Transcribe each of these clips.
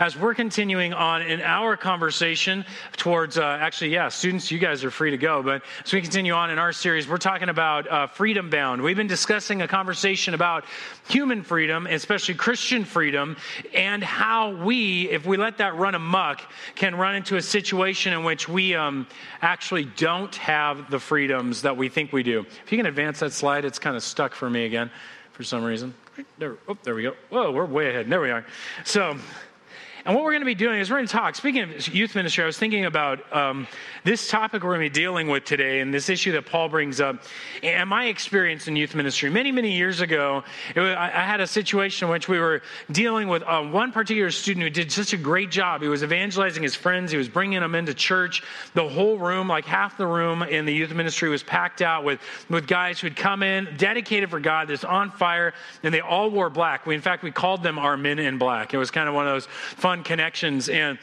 as we're continuing on in our conversation towards, students, you guys are free to go, but as we continue on in our series, we're talking about freedom bound. We've been discussing a conversation about human freedom, especially Christian freedom, and how we, if we let that run amok, can run into a situation in which we actually don't have the freedoms that we think we do. If you can advance that slide, it's kind of stuck for me again for some reason. There we go. Whoa, we're way ahead. There we are. So, and what we're going to be doing is we're going to talk. Speaking of youth ministry, I was thinking about this topic we're going to be dealing with today and this issue that Paul brings up and my experience in youth ministry. Many, many years ago, I had a situation in which we were dealing with one particular student who did such a great job. He was evangelizing his friends. He was bringing them into church. The whole room, like half the room in the youth ministry was packed out with guys who'd come in, dedicated for God, that's on fire, and they all wore black. In fact, we called them our men in black. It was kind of one of those fun connections, and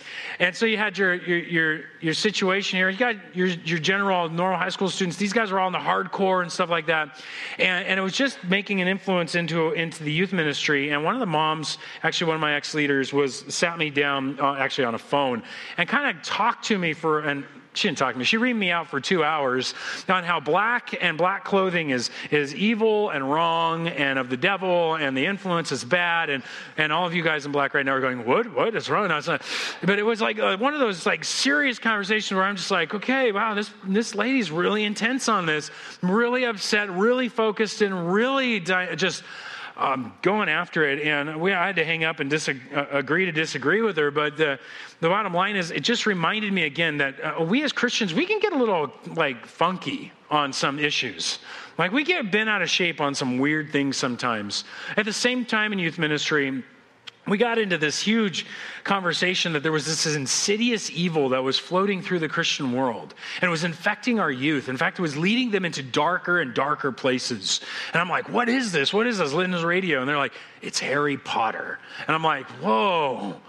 so you had your situation here. You got your general normal high school students. These guys were all in the hardcore and stuff like that, and it was just making an influence into the youth ministry. And one of the moms, actually one of my ex-leaders, sat me down actually on a phone and kind of talked to me She didn't talk to me. She reamed me out for 2 hours on how black and black clothing is evil and wrong and of the devil and the influence is bad. And all of you guys in black right now are going, what is wrong? But it was like one of those like serious conversations where I'm just like, okay, wow, this lady's really intense on this, really upset, really focused, and really just... going after it, and I had to hang up and agree to disagree with her, but the bottom line is it just reminded me again that we as Christians, we can get a little, like, funky on some issues. Like, we get bent out of shape on some weird things sometimes. At the same time in youth ministry, we got into this huge conversation that there was this insidious evil that was floating through the Christian world, and it was infecting our youth. In fact, it was leading them into darker and darker places. And I'm like, what is this? What is this? Linda's radio. And they're like, it's Harry Potter. And I'm like, whoa.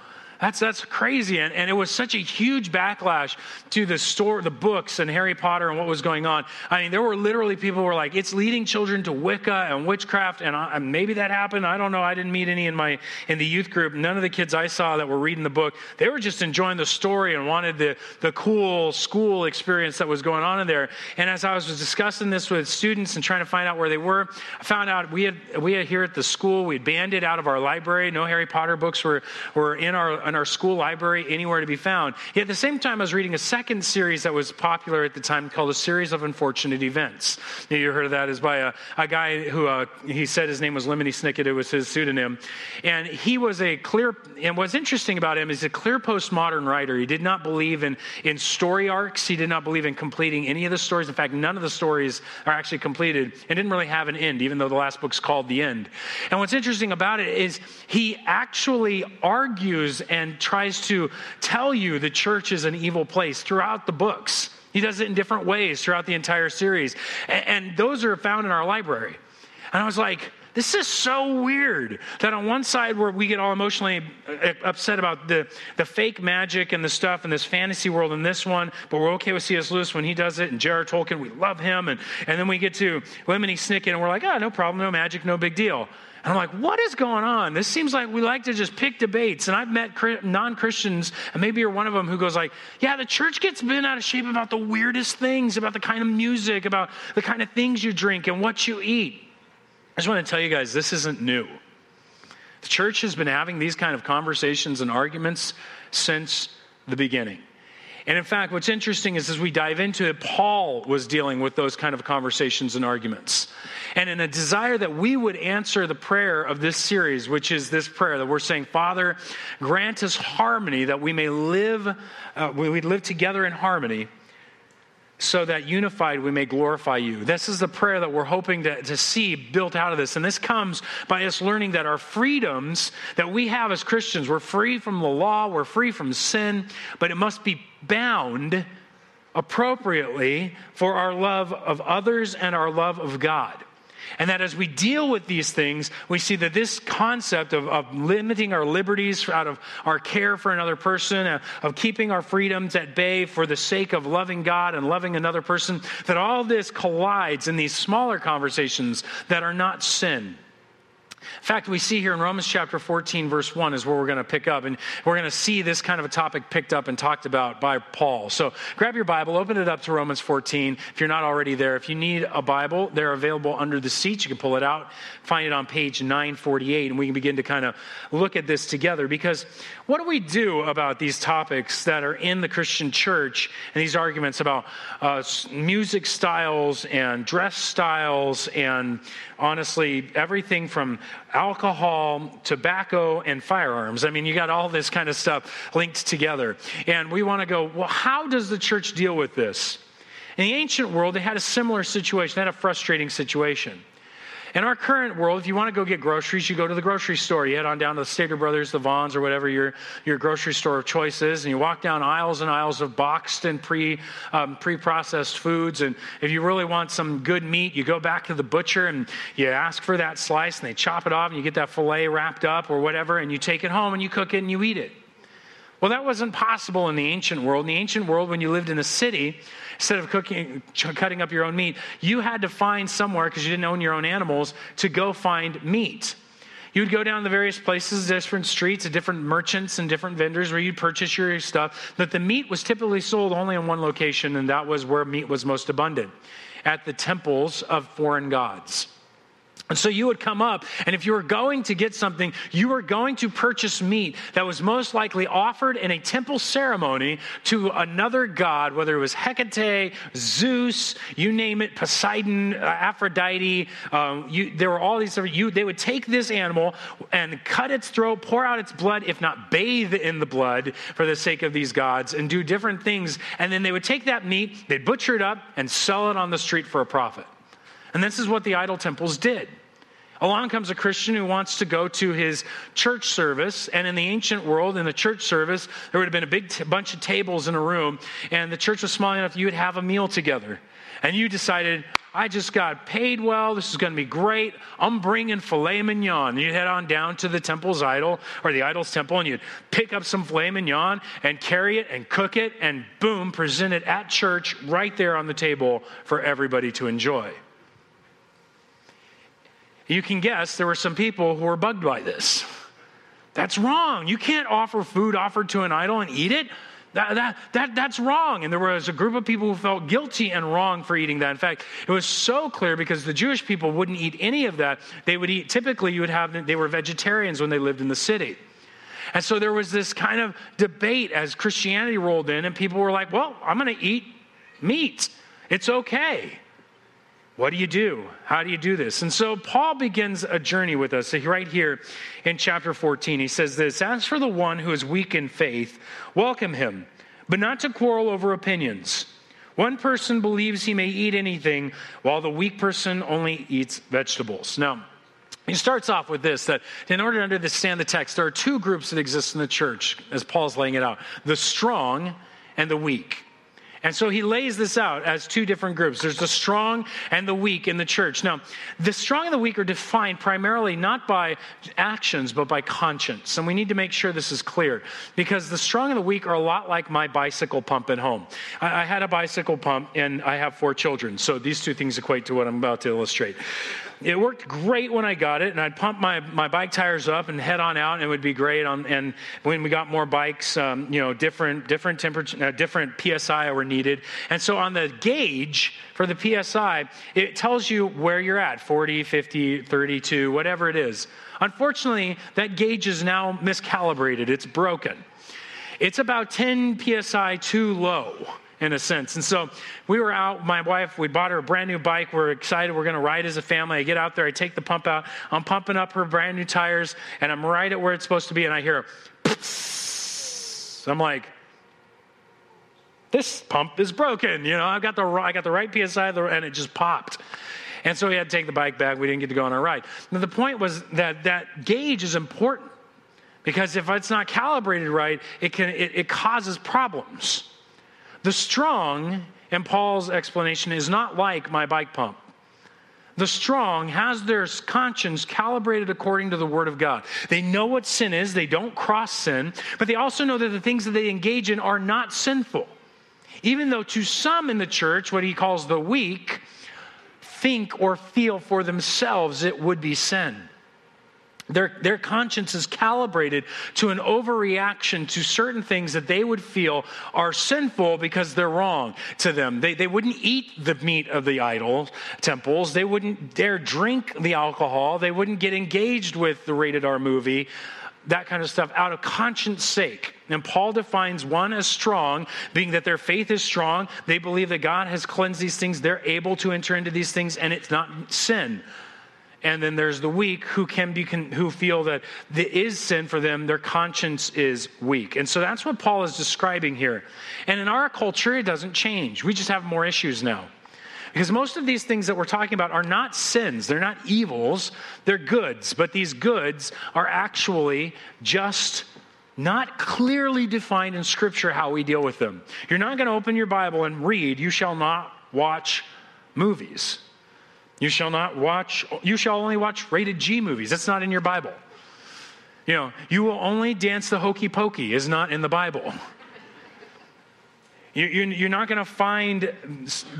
That's crazy, and it was such a huge backlash to the books and Harry Potter and what was going on. I mean, there were literally people who were like, it's leading children to Wicca and witchcraft, and maybe that happened. I don't know. I didn't meet any in the youth group. None of the kids I saw that were reading the book, they were just enjoying the story and wanted the cool school experience that was going on in there. And as I was discussing this with students and trying to find out where they were, I found out we had here at the school, we had banned it out of our library. No Harry Potter books were in our school library anywhere to be found. Yet at the same time, I was reading a second series that was popular at the time called A Series of Unfortunate Events. Maybe you heard of that. It's by a guy who he said his name was Lemony Snicket. It was his pseudonym. And he was and what's interesting about him is he's a clear postmodern writer. He did not believe in story arcs. He did not believe in completing any of the stories. In fact, none of the stories are actually completed and didn't really have an end, even though the last book's called The End. And what's interesting about it is he actually argues and tries to tell you the church is an evil place throughout the books. He does it in different ways throughout the entire series. And those are found in our library. And I was like, this is so weird that on one side where we get all emotionally upset about the fake magic and the stuff and this fantasy world and this one, but we're okay with C.S. Lewis when he does it, and Jared Tolkien, we love him. And then we get to Lemony Snicket and we're like, oh, no problem, no magic, no big deal. And I'm like, what is going on? This seems like we like to just pick debates. And I've met non-Christians, and maybe you're one of them, who goes like, yeah, the church gets bent out of shape about the weirdest things, about the kind of music, about the kind of things you drink and what you eat. I just want to tell you guys, this isn't new. The church has been having these kind of conversations and arguments since the beginning. And in fact, what's interesting is as we dive into it, Paul was dealing with those kind of conversations and arguments. And in a desire that we would answer the prayer of this series, which is this prayer that we're saying, Father, grant us harmony that we may live together in harmony, so that unified we may glorify you. This is the prayer that we're hoping to see built out of this. And this comes by us learning that our freedoms that we have as Christians, we're free from the law, we're free from sin, but it must be bound appropriately for our love of others and our love of God. And that as we deal with these things, we see that this concept of limiting our liberties out of our care for another person, of keeping our freedoms at bay for the sake of loving God and loving another person, that all this collides in these smaller conversations that are not sin. In fact, we see here in Romans chapter 14, verse 1 is where we're going to pick up. And we're going to see this kind of a topic picked up and talked about by Paul. So grab your Bible, open it up to Romans 14. If you're not already there, if you need a Bible, they're available under the seat. You can pull it out, find it on page 948, and we can begin to kind of look at this together. Because what do we do about these topics that are in the Christian church and these arguments about music styles and dress styles and honestly everything from alcohol, tobacco, and firearms? I mean, you got all this kind of stuff linked together. And we want to go, well, how does the church deal with this? In the ancient world, they had a similar situation. They had a frustrating situation. In our current world, if you want to go get groceries, you go to the grocery store. You head on down to the Stater Brothers, the Vons, or whatever your grocery store of choice is, and you walk down aisles and aisles of boxed and pre-processed foods. And if you really want some good meat, you go back to the butcher and you ask for that slice, and they chop it off, and you get that fillet wrapped up or whatever, and you take it home, and you cook it, and you eat it. Well, that wasn't possible in the ancient world. In the ancient world, when you lived in a city, instead of cutting up your own meat, you had to find somewhere, because you didn't own your own animals, to go find meat. You would go down the various places, different streets, different merchants and different vendors where you'd purchase your stuff, but the meat was typically sold only in one location, and that was where meat was most abundant, at the temples of foreign gods. And so you would come up, and if you were going to get something, you were going to purchase meat that was most likely offered in a temple ceremony to another god, whether it was Hecate, Zeus, you name it, Poseidon, Aphrodite. There were all these different. They would take this animal and cut its throat, pour out its blood, if not bathe in the blood for the sake of these gods, and do different things. And then they would take that meat, they'd butcher it up, and sell it on the street for a profit. And this is what the idol temples did. Along comes a Christian who wants to go to his church service. And in the ancient world, in the church service, there would have been a big bunch of tables in a room. And the church was small enough you would have a meal together. And you decided, I just got paid well. This is going to be great. I'm bringing filet mignon. You'd head on down to the temple's idol, or the idol's temple, and you'd pick up some filet mignon and carry it and cook it and boom, present it at church right there on the table for everybody to enjoy. You can guess there were some people who were bugged by this. That's wrong. You can't offer food offered to an idol and eat it. That's wrong. And there was a group of people who felt guilty and wrong for eating that. In fact, it was so clear because the Jewish people wouldn't eat any of that. They would eat, typically you would have, they were vegetarians when they lived in the city. And so there was this kind of debate as Christianity rolled in and people were like, well, I'm going to eat meat. It's okay. What do you do? How do you do this? And so Paul begins a journey with us right here in chapter 14. He says this, as for the one who is weak in faith, welcome him, but not to quarrel over opinions. One person believes he may eat anything, while the weak person only eats vegetables. Now, he starts off with this, that in order to understand the text, there are two groups that exist in the church, as Paul's laying it out, the strong and the weak. And so he lays this out as two different groups. There's the strong and the weak in the church. Now, the strong and the weak are defined primarily not by actions, but by conscience. And we need to make sure this is clear because the strong and the weak are a lot like my bicycle pump at home. I had a bicycle pump and I have 4 children. So these two things equate to what I'm about to illustrate. It worked great when I got it, and I'd pump my bike tires up and head on out, and it would be great. And when we got more bikes, different temperature, different PSI were needed. And so on the gauge for the PSI, it tells you where you're at, 40, 50, 32, whatever it is. Unfortunately, that gauge is now miscalibrated. It's broken. It's about 10 PSI too low, in a sense. And so we were out, my wife, we bought her a brand new bike. We're excited. We're going to ride as a family. I get out there. I take the pump out. I'm pumping up her brand new tires and I'm right at where it's supposed to be. And I hear a I'm like, this pump is broken. You know, I got the right PSI and it just popped. And so we had to take the bike back. We didn't get to go on our ride. Now the point was that gauge is important because if it's not calibrated right, it causes problems. The strong, in Paul's explanation, is not like my bike pump. The strong has their conscience calibrated according to the Word of God. They know what sin is. They don't cross sin. But they also know that the things that they engage in are not sinful. Even though to some in the church, what he calls the weak, think or feel for themselves it would be sin. Their conscience is calibrated to an overreaction to certain things that they would feel are sinful because they're wrong to them. They wouldn't eat the meat of the idol temples. They wouldn't dare drink the alcohol. They wouldn't get engaged with the rated R movie, that kind of stuff, out of conscience sake. And Paul defines one as strong, being that their faith is strong. They believe that God has cleansed these things. They're able to enter into these things, and it's not sin. And then there's the weak who feel that it is sin for them. Their conscience is weak. And so that's what Paul is describing here. And in our culture, it doesn't change. We just have more issues now. Because most of these things that we're talking about are not sins. They're not evils. They're goods. But these goods are actually just not clearly defined in Scripture how we deal with them. You're not going to open your Bible and read, "You shall not watch movies. You shall only watch rated G movies." That's not in your Bible. You know, "You will only dance the hokey pokey" is not in the Bible. You're not going to find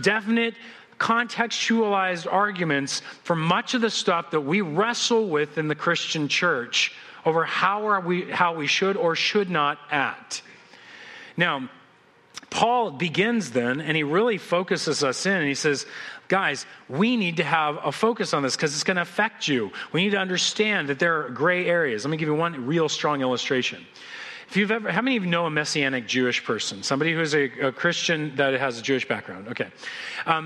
definite, contextualized arguments for much of the stuff that we wrestle with in the Christian church over how we should or should not act. Now, Paul begins then, and he really focuses us in, and he says, guys, we need to have a focus on this because it's going to affect you. We need to understand that there are gray areas. Let me give you one real strong illustration. How many of you know a Messianic Jewish person? Somebody who's a Christian that has a Jewish background. Okay. A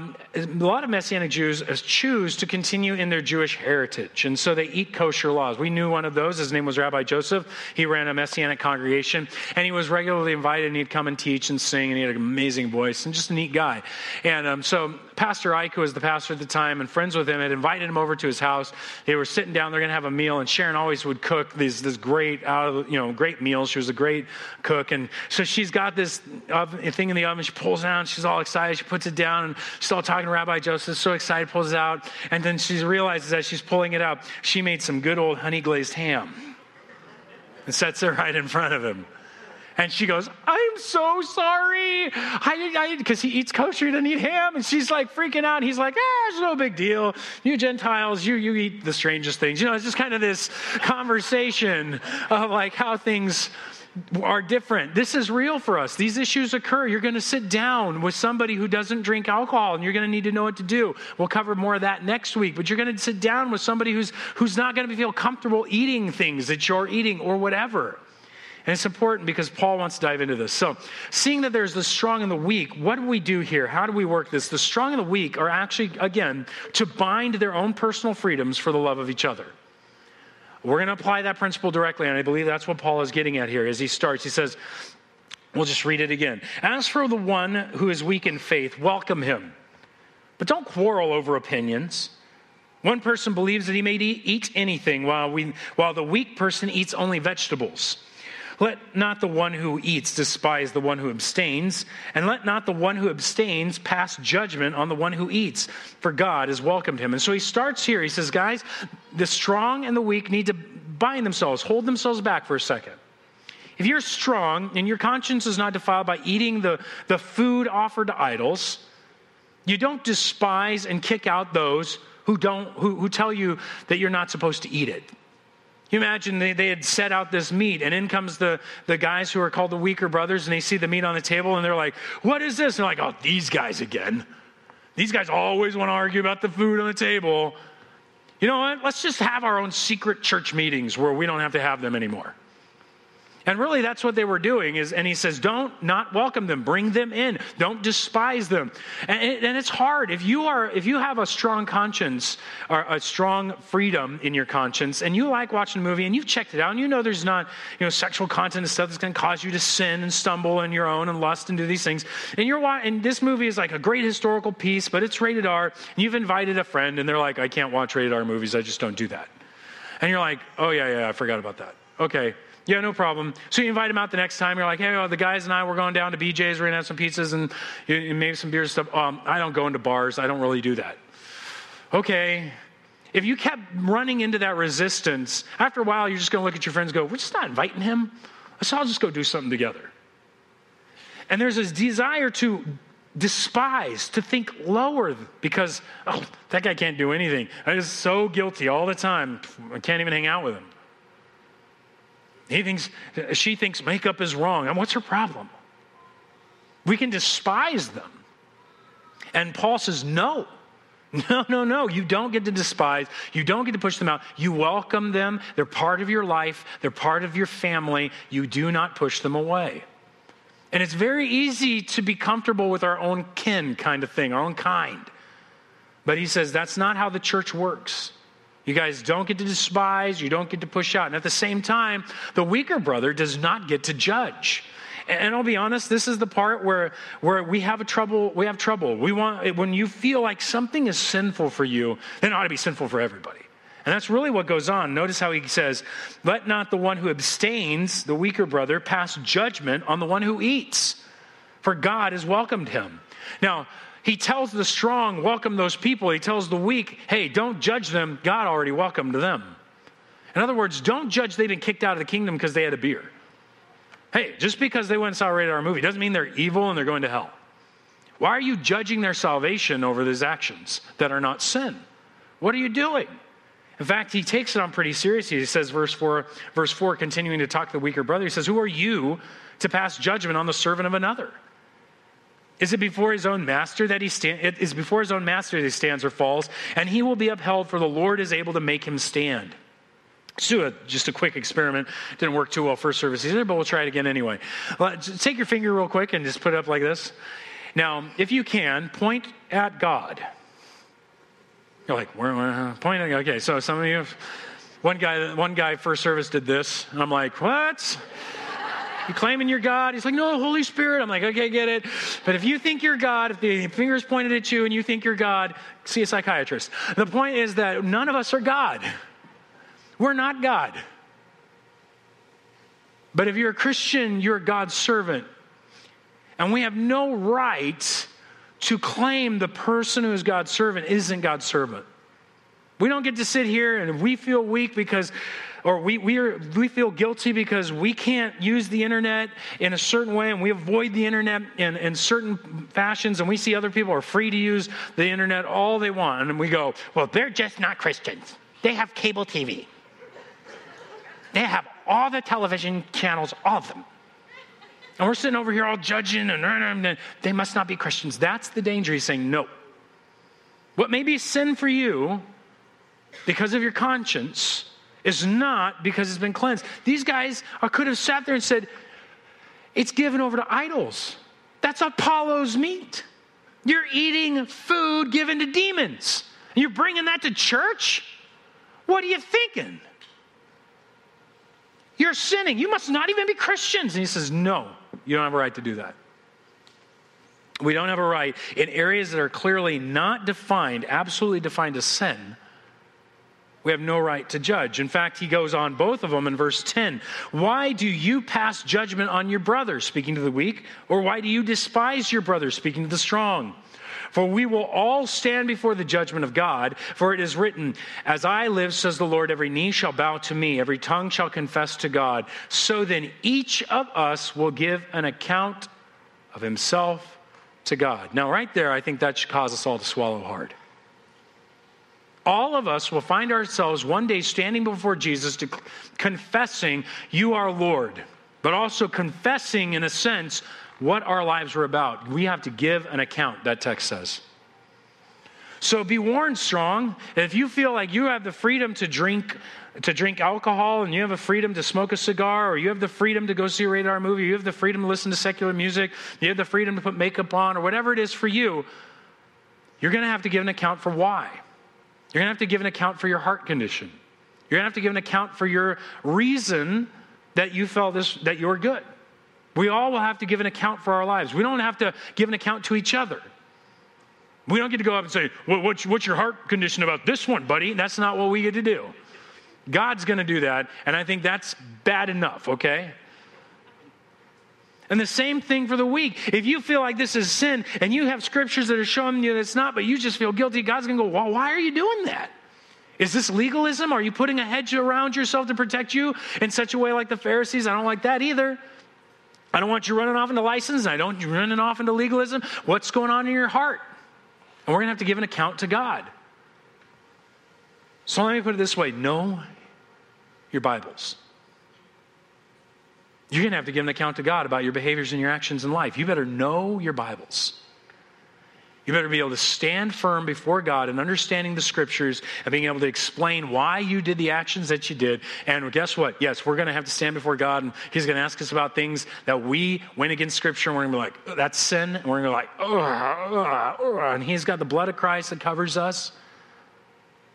lot of Messianic Jews choose to continue in their Jewish heritage, and so they eat kosher laws. We knew one of those. His name was Rabbi Joseph. He ran a Messianic congregation, and he was regularly invited, and he'd come and teach and sing, and he had an amazing voice, and just a neat guy. And so Pastor Ike, who was the pastor at the time, and friends with him, had invited him over to his house. They were sitting down. They're going to have a meal, and Sharon always would cook this great meals. She was a great cook, and so she's got this thing in the oven. She pulls it out. She's all excited. She puts it down, and she's all talking to Rabbi Joseph. So excited, pulls it out, and then she realizes as she's pulling it out, she made some good old honey glazed ham, and sets it right in front of him. And she goes, "I'm so sorry. Because he eats kosher, he doesn't eat ham." And she's like freaking out. And he's like, "It's no big deal. You Gentiles, you eat the strangest things." You know, it's just kind of this conversation of like how things are different. This is real for us. These issues occur. You're going to sit down with somebody who doesn't drink alcohol, and you're going to need to know what to do. We'll cover more of that next week, but you're going to sit down with somebody who's not going to feel comfortable eating things that you're eating or whatever. And it's important because Paul wants to dive into this. So seeing that there's the strong and the weak, what do we do here? How do we work this? The strong and the weak are actually, again, to bind their own personal freedoms for the love of each other. We're going to apply that principle directly, and I believe that's what Paul is getting at here as he starts. He says, we'll just read it again. "As for the one who is weak in faith, welcome him. But don't quarrel over opinions. One person believes that he may eat anything, while the weak person eats only vegetables. Let not the one who eats despise the one who abstains, and let not the one who abstains pass judgment on the one who eats, for God has welcomed him." And so he starts here. He says, guys, the strong and the weak need to bind themselves, hold themselves back for a second. If you're strong and your conscience is not defiled by eating the food offered to idols, you don't despise and kick out those who tell you that you're not supposed to eat it. You imagine they had set out this meat, and in comes the guys who are called the weaker brothers, and they see the meat on the table, and they're like, "What is this?" And they're like, "Oh, these guys again. These guys always want to argue about the food on the table. You know what? Let's just have our own secret church meetings where we don't have to have them anymore." And really, that's what they were doing. And he says, don't not welcome them. Bring them in. Don't despise them. And it's hard. If you have a strong conscience or a strong freedom in your conscience, and you like watching a movie, and you've checked it out, and you know there's not sexual content and stuff that's going to cause you to sin and stumble in your own and lust and do these things. And this movie is like a great historical piece, but it's rated R. And you've invited a friend, and they're like, "I can't watch rated R movies. I just don't do that." And you're like, "Oh, yeah, I forgot about that. Okay. Yeah, no problem." So you invite him out the next time. You're like, "Hey, the guys and I, we're going down to BJ's. We're going to have some pizzas and maybe some beers and stuff. I don't go into bars. I don't really do that." Okay. If you kept running into that resistance, after a while, you're just going to look at your friends and go, "We're just not inviting him. So I'll just go do something together." And there's this desire to despise, to think lower because, "Oh, that guy can't do anything. I'm just so guilty all the time. I can't even hang out with him." She thinks makeup is wrong. And what's her problem? We can despise them. And Paul says, no. No. You don't get to despise. You don't get to push them out. You welcome them. They're part of your life. They're part of your family. You do not push them away. And it's very easy to be comfortable with our own kin kind of thing, our own kind. But he says, that's not how the church works. You guys don't get to despise. You don't get to push out. And at the same time, the weaker brother does not get to judge. And I'll be honest, this is the part where we have trouble. We have trouble. When you feel like something is sinful for you, then it ought to be sinful for everybody. And that's really what goes on. Notice how he says, let not the one who abstains, the weaker brother, pass judgment on the one who eats, for God has welcomed him. Now, he tells the strong, welcome those people. He tells the weak, hey, don't judge them. God already welcomed them. In other words, don't judge they've been kicked out of the kingdom because they had a beer. Hey, just because they went and saw a rated R movie doesn't mean they're evil and they're going to hell. Why are you judging their salvation over those actions that are not sin? What are you doing? In fact, he takes it on pretty seriously. He says, verse 4, continuing to talk to the weaker brother, he says, who are you to pass judgment on the servant of another? Is it before his own master that he stands or falls? And he will be upheld, for the Lord is able to make him stand. Let's do just a quick experiment. Didn't work too well first service either, but we'll try it again anyway. Take your finger real quick and just put it up like this. Now, if you can, point at God. You're like, where point at God? Okay, so some of you, one guy first service did this, and I'm like, what? You claiming you're God? He's like, no, Holy Spirit. I'm like, okay, get it. But if you think you're God, if the finger's pointed at you and you think you're God, see a psychiatrist. The point is that none of us are God. We're not God. But if you're a Christian, you're God's servant. And we have no right to claim the person who is God's servant isn't God's servant. We don't get to sit here and we feel weak because, or we feel guilty because we can't use the internet in a certain way, and we avoid the internet in certain fashions, and we see other people are free to use the internet all they want. And we go, well, they're just not Christians. They have cable TV. They have all the television channels, all of them. And we're sitting over here all judging, and they must not be Christians. That's the danger. He's saying, no. What may be sin for you because of your conscience is not because it's been cleansed. These guys could have sat there and said, it's given over to idols. That's Apollo's meat. You're eating food given to demons. You're bringing that to church? What are you thinking? You're sinning. You must not even be Christians. And he says, no, you don't have a right to do that. We don't have a right in areas that are clearly not defined, absolutely defined as sin. We have no right to judge. In fact, he goes on both of them in verse 10. Why do you pass judgment on your brother, speaking to the weak? Or why do you despise your brother, speaking to the strong? For we will all stand before the judgment of God, for it is written, as I live, says the Lord, every knee shall bow to me, every tongue shall confess to God. So then each of us will give an account of himself to God. Now, right there, I think that should cause us all to swallow hard. All of us will find ourselves one day standing before Jesus, confessing, you are Lord, but also confessing, in a sense, what our lives were about. We have to give an account, that text says. So be warned, strong. If you feel like you have the freedom to drink alcohol, and you have the freedom to smoke a cigar, or you have the freedom to go see a rated R movie, or you have the freedom to listen to secular music, you have the freedom to put makeup on, or whatever it is for you, you're going to have to give an account for why. You're going to have to give an account for your heart condition. You're going to have to give an account for your reason that you felt this, that you're good. We all will have to give an account for our lives. We don't have to give an account to each other. We don't get to go up and say, well, what's your heart condition about this one, buddy? That's not what we get to do. God's going to do that, and I think that's bad enough, okay? And the same thing for the weak. If you feel like this is sin, and you have scriptures that are showing you that it's not, but you just feel guilty, God's going to go, well, why are you doing that? Is this legalism? Are you putting a hedge around yourself to protect you in such a way like the Pharisees? I don't like that either. I don't want you running off into license, and I don't want you running off into legalism. What's going on in your heart? And we're going to have to give an account to God. So let me put it this way. Know your Bibles. You're going to have to give an account to God about your behaviors and your actions in life. You better know your Bibles. You better be able to stand firm before God in understanding the scriptures and being able to explain why you did the actions that you did. And guess what? Yes, we're going to have to stand before God, and he's going to ask us about things that we went against scripture, and we're going to be like, oh, that's sin. And we're going to be like, oh, and he's got the blood of Christ that covers us,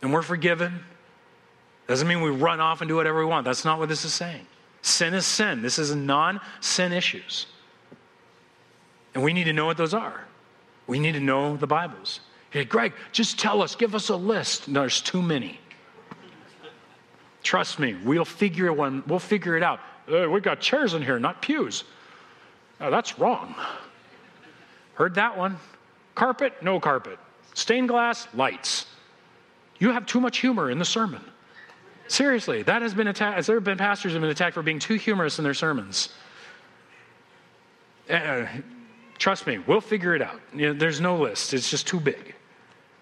and we're forgiven. Doesn't mean we run off and do whatever we want. That's not what this is saying. Sin is sin. This is non-sin issues. And we need to know what those are. We need to know the Bibles. Hey, Greg, just tell us. Give us a list. No, there's too many. Trust me, we'll figure it out. We've got chairs in here, not pews. No, that's wrong. Heard that one. Carpet, no carpet. Stained glass, lights. You have too much humor in the sermon. Seriously, that has been attacked. There have been pastors who have been attacked for being too humorous in their sermons. Trust me, we'll figure it out. You know, there's no list. It's just too big.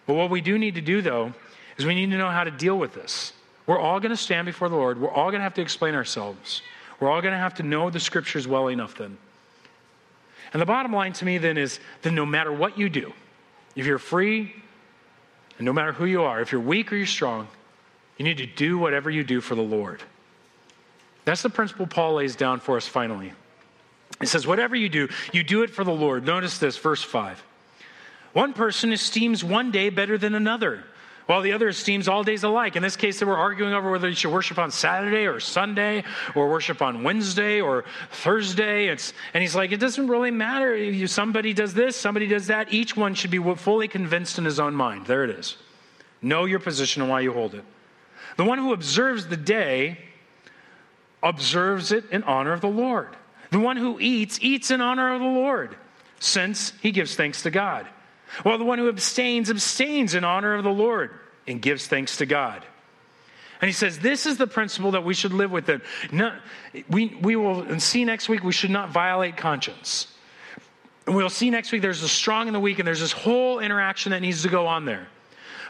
But what we do need to do, though, is we need to know how to deal with this. We're all going to stand before the Lord. We're all going to have to explain ourselves. We're all going to have to know the scriptures well enough then. And the bottom line to me then is that no matter what you do, if you're free and no matter who you are, if you're weak or you're strong, you need to do whatever you do for the Lord. That's the principle Paul lays down for us finally. It says, whatever you do it for the Lord. Notice this, verse 5. One person esteems one day better than another, while the other esteems all days alike. In this case, they were arguing over whether you should worship on Saturday or Sunday or worship on Wednesday or Thursday. And he's like, it doesn't really matter. Somebody does this, somebody does that. Each one should be fully convinced in his own mind. There it is. Know your position and why you hold it. The one who observes the day observes it in honor of the Lord. The one who eats, eats in honor of the Lord, since he gives thanks to God. While the one who abstains, abstains in honor of the Lord and gives thanks to God. And he says, this is the principle that we should live with. We will see next week we should not violate conscience. And we'll see next week there's the strong and the weak, and there's this whole interaction that needs to go on there.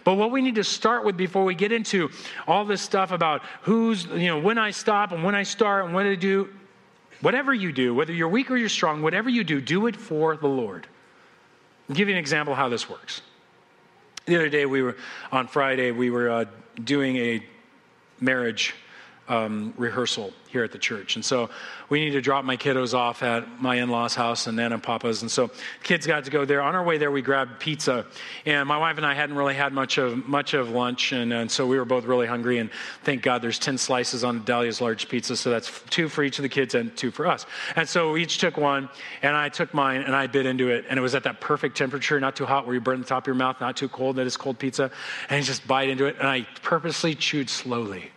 But what we need to start with before we get into all this stuff about when I stop and when I start and what I do, whatever you do, whether you're weak or you're strong, whatever you do, do it for the Lord. I'll give you an example of how this works. The other day, on Friday, we were doing a marriage rehearsal here at the church. And so we needed to drop my kiddos off at my in-laws' house and Nana and Papa's. And so kids got to go there. On our way there, we grabbed pizza. And my wife and I hadn't really had much of lunch. And so we were both really hungry. And thank God there's 10 slices on Dahlia's large pizza. So that's 2 for each of the kids and 2 for us. And so we each took one. And I took mine and I bit into it. And it was at that perfect temperature, not too hot where you burn the top of your mouth, not too cold, that is cold pizza. And I just bite into it. And I purposely chewed slowly.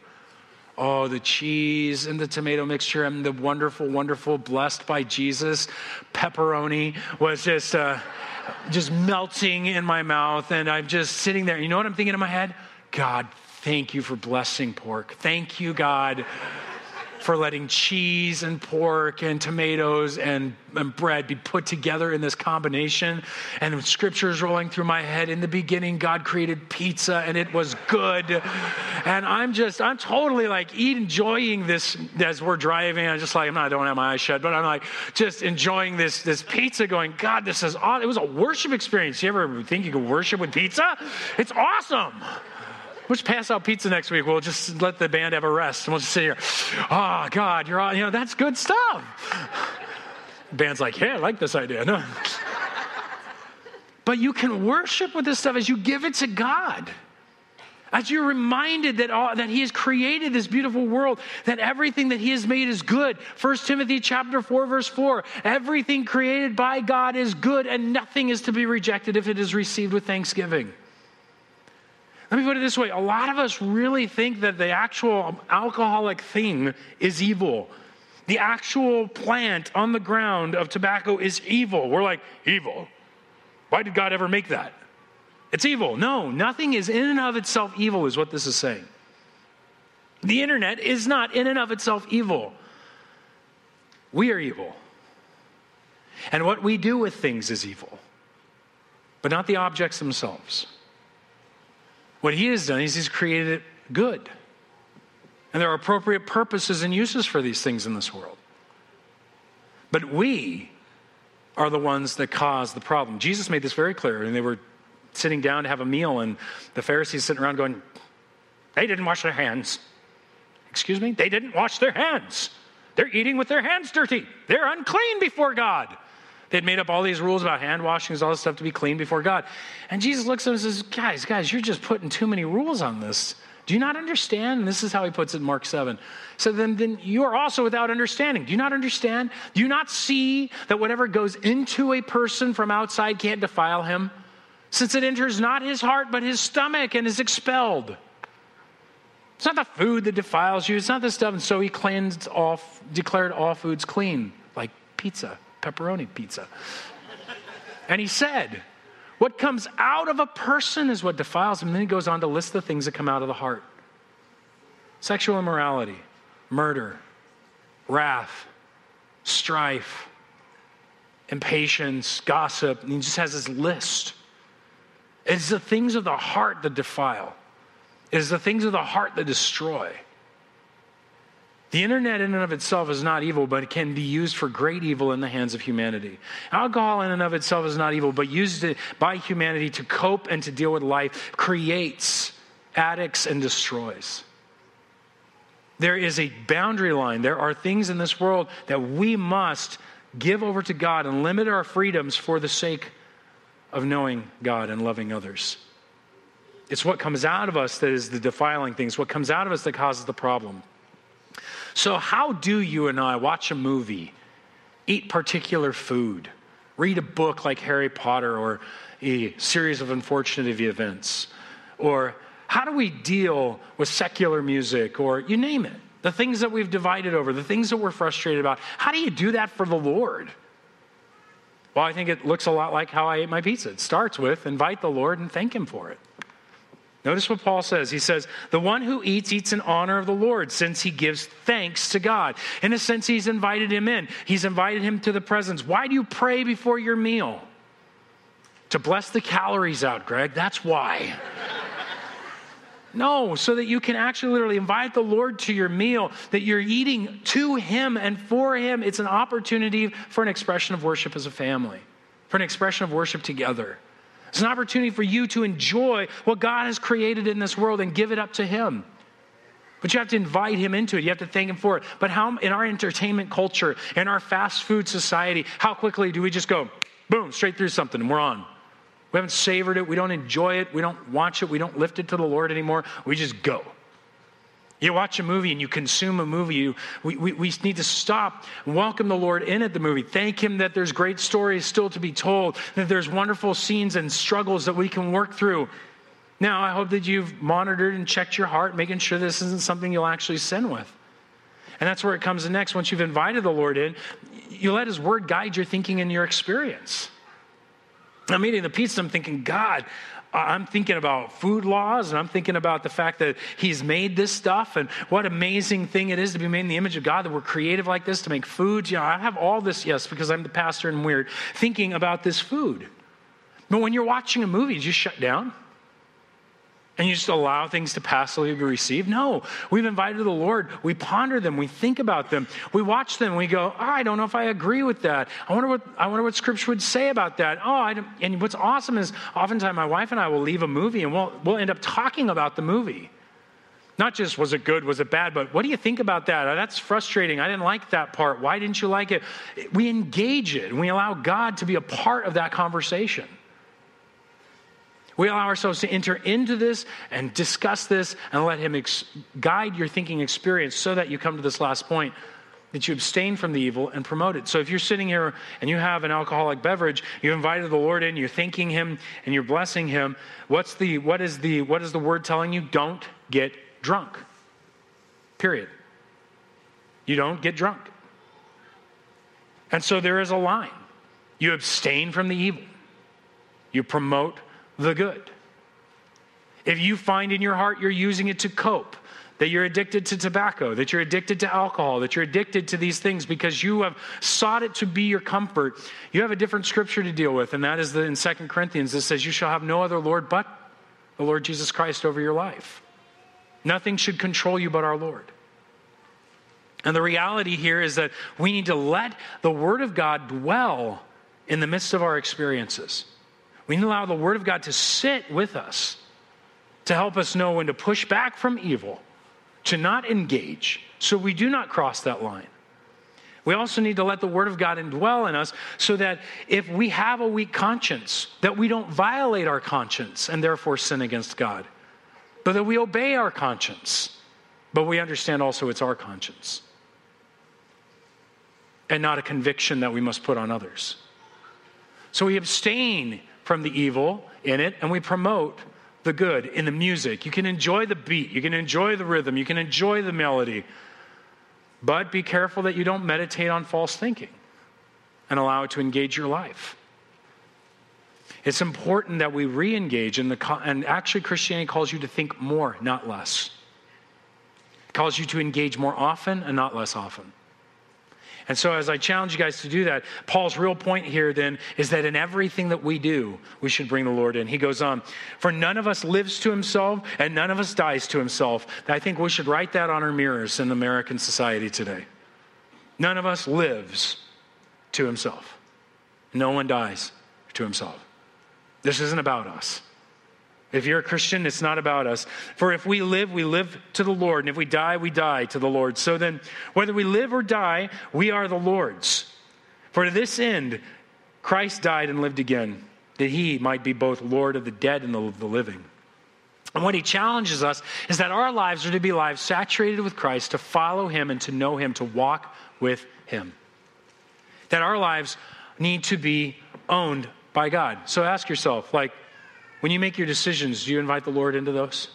Oh, the cheese and the tomato mixture and the wonderful, wonderful, blessed by Jesus pepperoni was just melting in my mouth. And I'm just sitting there. You know what I'm thinking in my head? God, thank you for blessing pork. Thank you, God, for letting cheese and pork and tomatoes and bread be put together in this combination. And with scriptures rolling through my head, in the beginning, God created pizza and it was good. And I'm totally like enjoying this as we're driving. I don't have my eyes shut, but I'm like just enjoying this pizza going, God, this is awesome. It was a worship experience. You ever think you could worship with pizza? It's awesome. We'll just pass out pizza next week. We'll just let the band have a rest. And we'll just sit here. Oh, God, you're all, that's good stuff. The band's like, yeah, I like this idea. No. But you can worship with this stuff as you give it to God. As you're reminded that he has created this beautiful world, that everything that he has made is good. 1 Timothy chapter 4, verse 4, everything created by God is good, and nothing is to be rejected if it is received with thanksgiving. Let me put it this way. A lot of us really think that the actual alcoholic thing is evil. The actual plant on the ground of tobacco is evil. We're like, evil? Why did God ever make that? It's evil. No, nothing is in and of itself evil is what this is saying. The internet is not in and of itself evil. We are evil. And what we do with things is evil, but not the objects themselves. What he has done is he's created it good. And there are appropriate purposes and uses for these things in this world. But we are the ones that cause the problem. Jesus made this very clear. And they were sitting down to have a meal, and the Pharisees sitting around going, they didn't wash their hands. Excuse me? They didn't wash their hands. They're eating with their hands dirty. They're unclean before God. They'd made up all these rules about hand washings, all this stuff to be clean before God. And Jesus looks at them and says, guys, you're just putting too many rules on this. Do you not understand? And this is how he puts it in Mark 7. So then you are also without understanding. Do you not understand? Do you not see that whatever goes into a person from outside can't defile him? Since it enters not his heart, but his stomach and is expelled. It's not the food that defiles you. It's not this stuff. And so he declared all foods clean, like pizza, pepperoni pizza. And he said, what comes out of a person is what defiles him. And then he goes on to list the things that come out of the heart. Sexual immorality, murder, wrath, strife, impatience, gossip. And he just has this list. It's the things of the heart that defile. It is the things of the heart that destroy. The internet in and of itself is not evil, but it can be used for great evil in the hands of humanity. Alcohol in and of itself is not evil, but used by humanity to cope and to deal with life, creates addicts and destroys. There is a boundary line. There are things in this world that we must give over to God and limit our freedoms for the sake of knowing God and loving others. It's what comes out of us that is the defiling things, what comes out of us that causes the problem. So how do you and I watch a movie, eat particular food, read a book like Harry Potter or A Series of Unfortunate Events, or how do we deal with secular music, or you name it, the things that we've divided over, the things that we're frustrated about? How do you do that for the Lord? Well, I think it looks a lot like how I ate my pizza. It starts with invite the Lord and thank him for it. Notice what Paul says. He says, the one who eats, eats in honor of the Lord, since he gives thanks to God. In a sense, he's invited him in. He's invited him to the presence. Why do you pray before your meal? To bless the calories out, Greg. That's why. No, so that you can actually literally invite the Lord to your meal, that you're eating to him and for him. It's an opportunity for an expression of worship as a family, for an expression of worship together. It's an opportunity for you to enjoy what God has created in this world and give it up to him. But you have to invite him into it. You have to thank him for it. But how in our entertainment culture, in our fast food society, how quickly do we just go, boom, straight through something and we're on? We haven't savored it. We don't enjoy it. We don't watch it. We don't lift it to the Lord anymore. We just go. You watch a movie and you consume a movie. We need to stop and welcome the Lord in at the movie. Thank him that there's great stories still to be told, that there's wonderful scenes and struggles that we can work through. Now, I hope that you've monitored and checked your heart, making sure this isn't something you'll actually sin with. And that's where it comes in next. Once you've invited the Lord in, you let his word guide your thinking and your experience. I'm eating the pizza, I'm thinking, God, I'm thinking about food laws, and I'm thinking about the fact that he's made this stuff and what amazing thing it is to be made in the image of God, that we're creative like this, to make food. You know, I have all this, yes, because I'm the pastor and weird, thinking about this food. But when you're watching a movie, you just shut down and you just allow things to passively be received? No, we've invited the Lord. We ponder them. We think about them. We watch them. We go, oh, I don't know if I agree with that. I wonder what Scripture would say about that. And what's awesome is oftentimes my wife and I will leave a movie and we'll end up talking about the movie. Not just was it good, was it bad, but what do you think about that? Oh, that's frustrating. I didn't like that part. Why didn't you like it? We engage it and we allow God to be a part of that conversation. We allow ourselves to enter into this and discuss this and let him guide your thinking experience, so that you come to this last point, that you abstain from the evil and promote it. So if you're sitting here and you have an alcoholic beverage, you've invited the Lord in, you're thanking him and you're blessing him. What is the word telling you? Don't get drunk. Period. You don't get drunk. And so there is a line. You abstain from the evil. You promote the good. If you find in your heart you're using it to cope, that you're addicted to tobacco, that you're addicted to alcohol, that you're addicted to these things because you have sought it to be your comfort, you have a different scripture to deal with, and that is in 2 Corinthians, it says, you shall have no other Lord but the Lord Jesus Christ over your life. Nothing should control you but our Lord. And the reality here is that we need to let the Word of God dwell in the midst of our experiences. We need to allow the Word of God to sit with us, to help us know when to push back from evil, to not engage, so we do not cross that line. We also need to let the Word of God indwell in us so that if we have a weak conscience, that we don't violate our conscience and therefore sin against God, but that we obey our conscience, but we understand also it's our conscience and not a conviction that we must put on others. So we abstain from the evil in it and we promote the good in the music. You can enjoy the beat, you can enjoy the rhythm, you can enjoy the melody, but be careful that you don't meditate on false thinking and allow it to engage your life. It's important that we re-engage in and actually Christianity calls you to think more, not less. It calls you to engage more often and not less often. And so as I challenge you guys to do that, Paul's real point here then is that in everything that we do, we should bring the Lord in. He goes on, for none of us lives to himself and none of us dies to himself. I think we should write that on our mirrors in American society today. None of us lives to himself. No one dies to himself. This isn't about us. If you're a Christian, it's not about us. For if we live, to the Lord. And if we die, we die to the Lord. So then, whether we live or die, we are the Lord's. For to this end, Christ died and lived again, that he might be both Lord of the dead and of the living. And what he challenges us is that our lives are to be lives saturated with Christ, to follow him and to know him, to walk with him. That our lives need to be owned by God. So ask yourself, when you make your decisions, do you invite the Lord into those?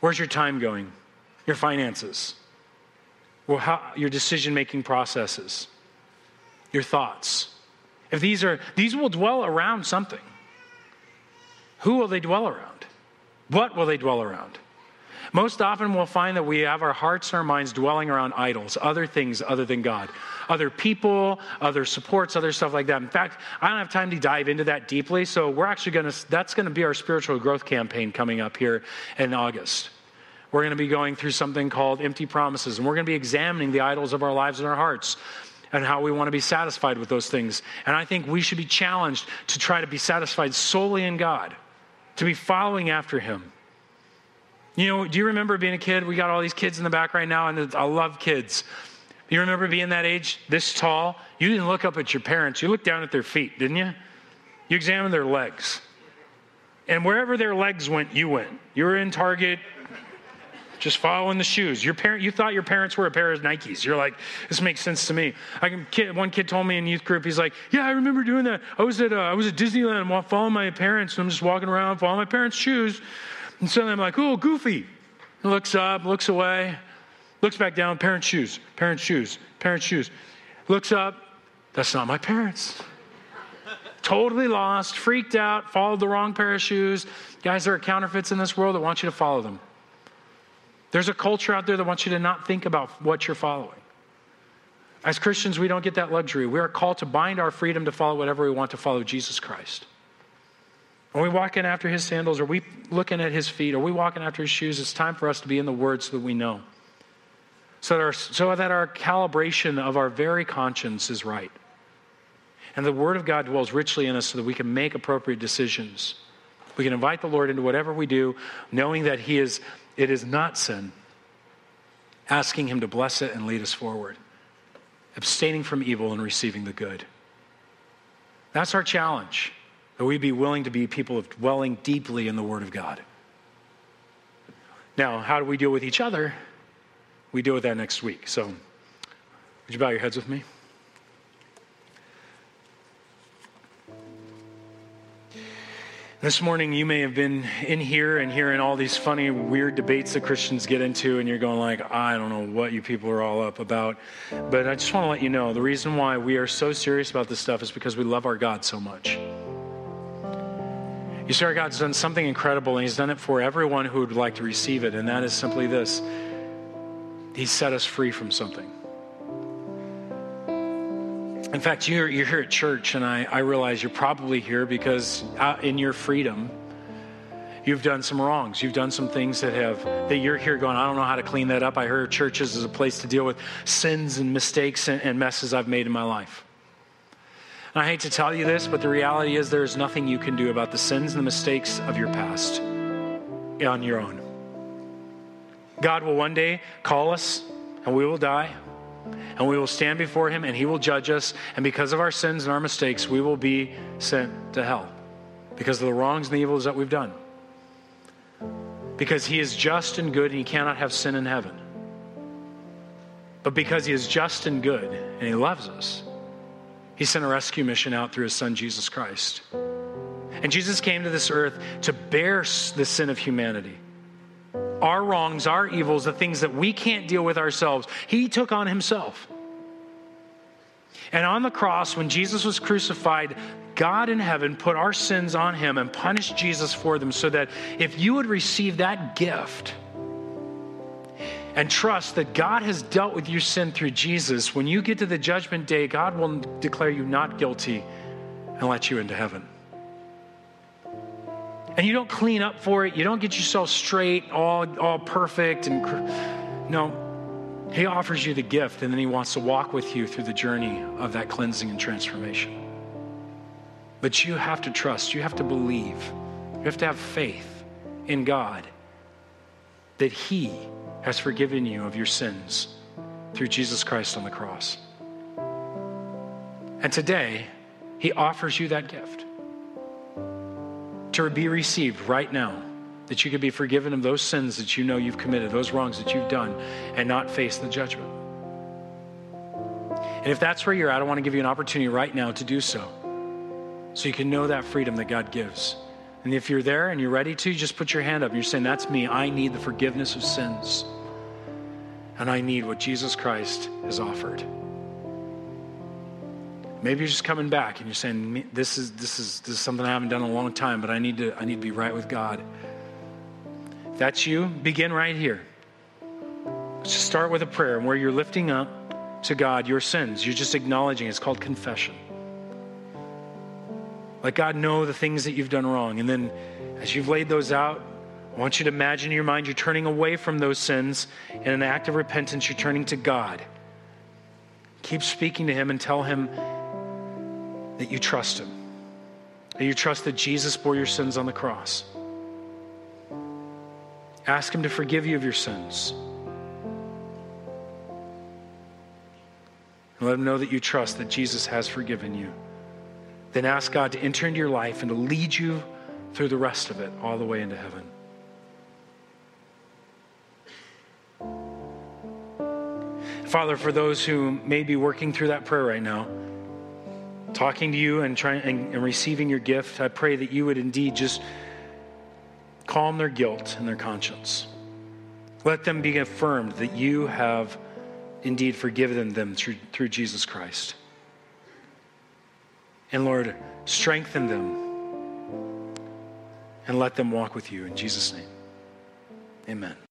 Where's your time going? Your finances? Well, your decision-making processes? Your thoughts? If these will dwell around something. Who will they dwell around? What will they dwell around? Most often we'll find that we have our hearts and our minds dwelling around idols, other things other than God, other people, other supports, other stuff like that. In fact, I don't have time to dive into that deeply, so we're actually that's going to be our spiritual growth campaign coming up here in August. We're going to be going through something called Empty Promises, and we're going to be examining the idols of our lives and our hearts and how we want to be satisfied with those things. And I think we should be challenged to try to be satisfied solely in God, to be following after him. Do you remember being a kid? We got all these kids in the back right now, and I love kids. You remember being that age, this tall? You didn't look up at your parents. You looked down at their feet, didn't you? You examined their legs. And wherever their legs went, you went. You were in Target, just following the shoes. You thought your parents were a pair of Nikes. You're like, this makes sense to me. One kid told me in youth group, he's like, yeah, I remember doing that. I was at Disneyland while following my parents, and I'm just walking around following my parents' shoes. And suddenly I'm like, oh, Goofy. He looks up, looks away, looks back down, parents' shoes, parents' shoes, parents' shoes. Looks up, that's not my parents. Totally lost, freaked out, followed the wrong pair of shoes. Guys, there are counterfeits in this world that want you to follow them. There's a culture out there that wants you to not think about what you're following. As Christians, we don't get that luxury. We are called to bind our freedom to follow whatever we want, to follow Jesus Christ. Are we walking after his sandals? Are we looking at his feet? Are we walking after his shoes? It's time for us to be in the Word so that we know. So that our calibration of our very conscience is right. And the Word of God dwells richly in us so that we can make appropriate decisions. We can invite the Lord into whatever we do, knowing that it is not sin. Asking him to bless it and lead us forward. Abstaining from evil and receiving the good. That's our challenge. That we be willing to be people of dwelling deeply in the Word of God. Now, how do we deal with each other? We deal with that next week. So, would you bow your heads with me? This morning, you may have been in here and hearing all these funny, weird debates that Christians get into, and you're going like, I don't know what you people are all up about. But I just want to let you know, the reason why we are so serious about this stuff is because we love our God so much. You see, our God's done something incredible, and he's done it for everyone who would like to receive it, and that is simply this. He set us free from something. In fact, you're here at church, and I realize you're probably here because out in your freedom, You've done some wrongs. You've done some things that you're here going, I don't know how to clean that up. I heard churches is a place to deal with sins and mistakes and messes I've made in my life. And I hate to tell you this, but the reality is there is nothing you can do about the sins and the mistakes of your past on your own. God will one day call us and we will die. And we will stand before him and he will judge us. And because of our sins and our mistakes, we will be sent to hell because of the wrongs and the evils that we've done. Because he is just and good and he cannot have sin in heaven. But because he is just and good and he loves us, he sent a rescue mission out through his son, Jesus Christ. And Jesus came to this earth to bear the sin of humanity. Our wrongs, our evils, the things that we can't deal with ourselves, he took on himself. And on the cross, when Jesus was crucified, God in heaven put our sins on him and punished Jesus for them so that if you would receive that gift and trust that God has dealt with your sin through Jesus, when you get to the judgment day, God will declare you not guilty and let you into heaven. And you don't clean up for it. You don't get yourself straight, all perfect. No, he offers you the gift, and then he wants to walk with you through the journey of that cleansing and transformation. But you have to trust. You have to believe. You have to have faith in God that he has forgiven you of your sins through Jesus Christ on the cross. And today, he offers you that gift to be received right now, that you could be forgiven of those sins that you know you've committed, those wrongs that you've done, and not face the judgment. And if that's where you're at, I want to give you an opportunity right now to do so, so you can know that freedom that God gives. And if you're there and you're ready to, just put your hand up and you're saying, that's me. I need the forgiveness of sins. And I need what Jesus Christ has offered. Maybe you're just coming back and you're saying, this is something I haven't done in a long time, but I need to be right with God. If that's you, begin right here. Just start with a prayer where you're lifting up to God your sins. You're just acknowledging. It's called confession. Let God know the things that you've done wrong. And then as you've laid those out, I want you to imagine in your mind you're turning away from those sins. In an act of repentance, you're turning to God. Keep speaking to him and tell him that you trust him, that you trust that Jesus bore your sins on the cross. Ask him to forgive you of your sins. And let him know that you trust that Jesus has forgiven you. Then ask God to enter into your life and to lead you through the rest of it all the way into heaven. Father, for those who may be working through that prayer right now, talking to you and receiving your gift, I pray that you would indeed just calm their guilt and their conscience. Let them be affirmed that you have indeed forgiven them through Jesus Christ. And Lord, strengthen them and let them walk with you in Jesus' name. Amen.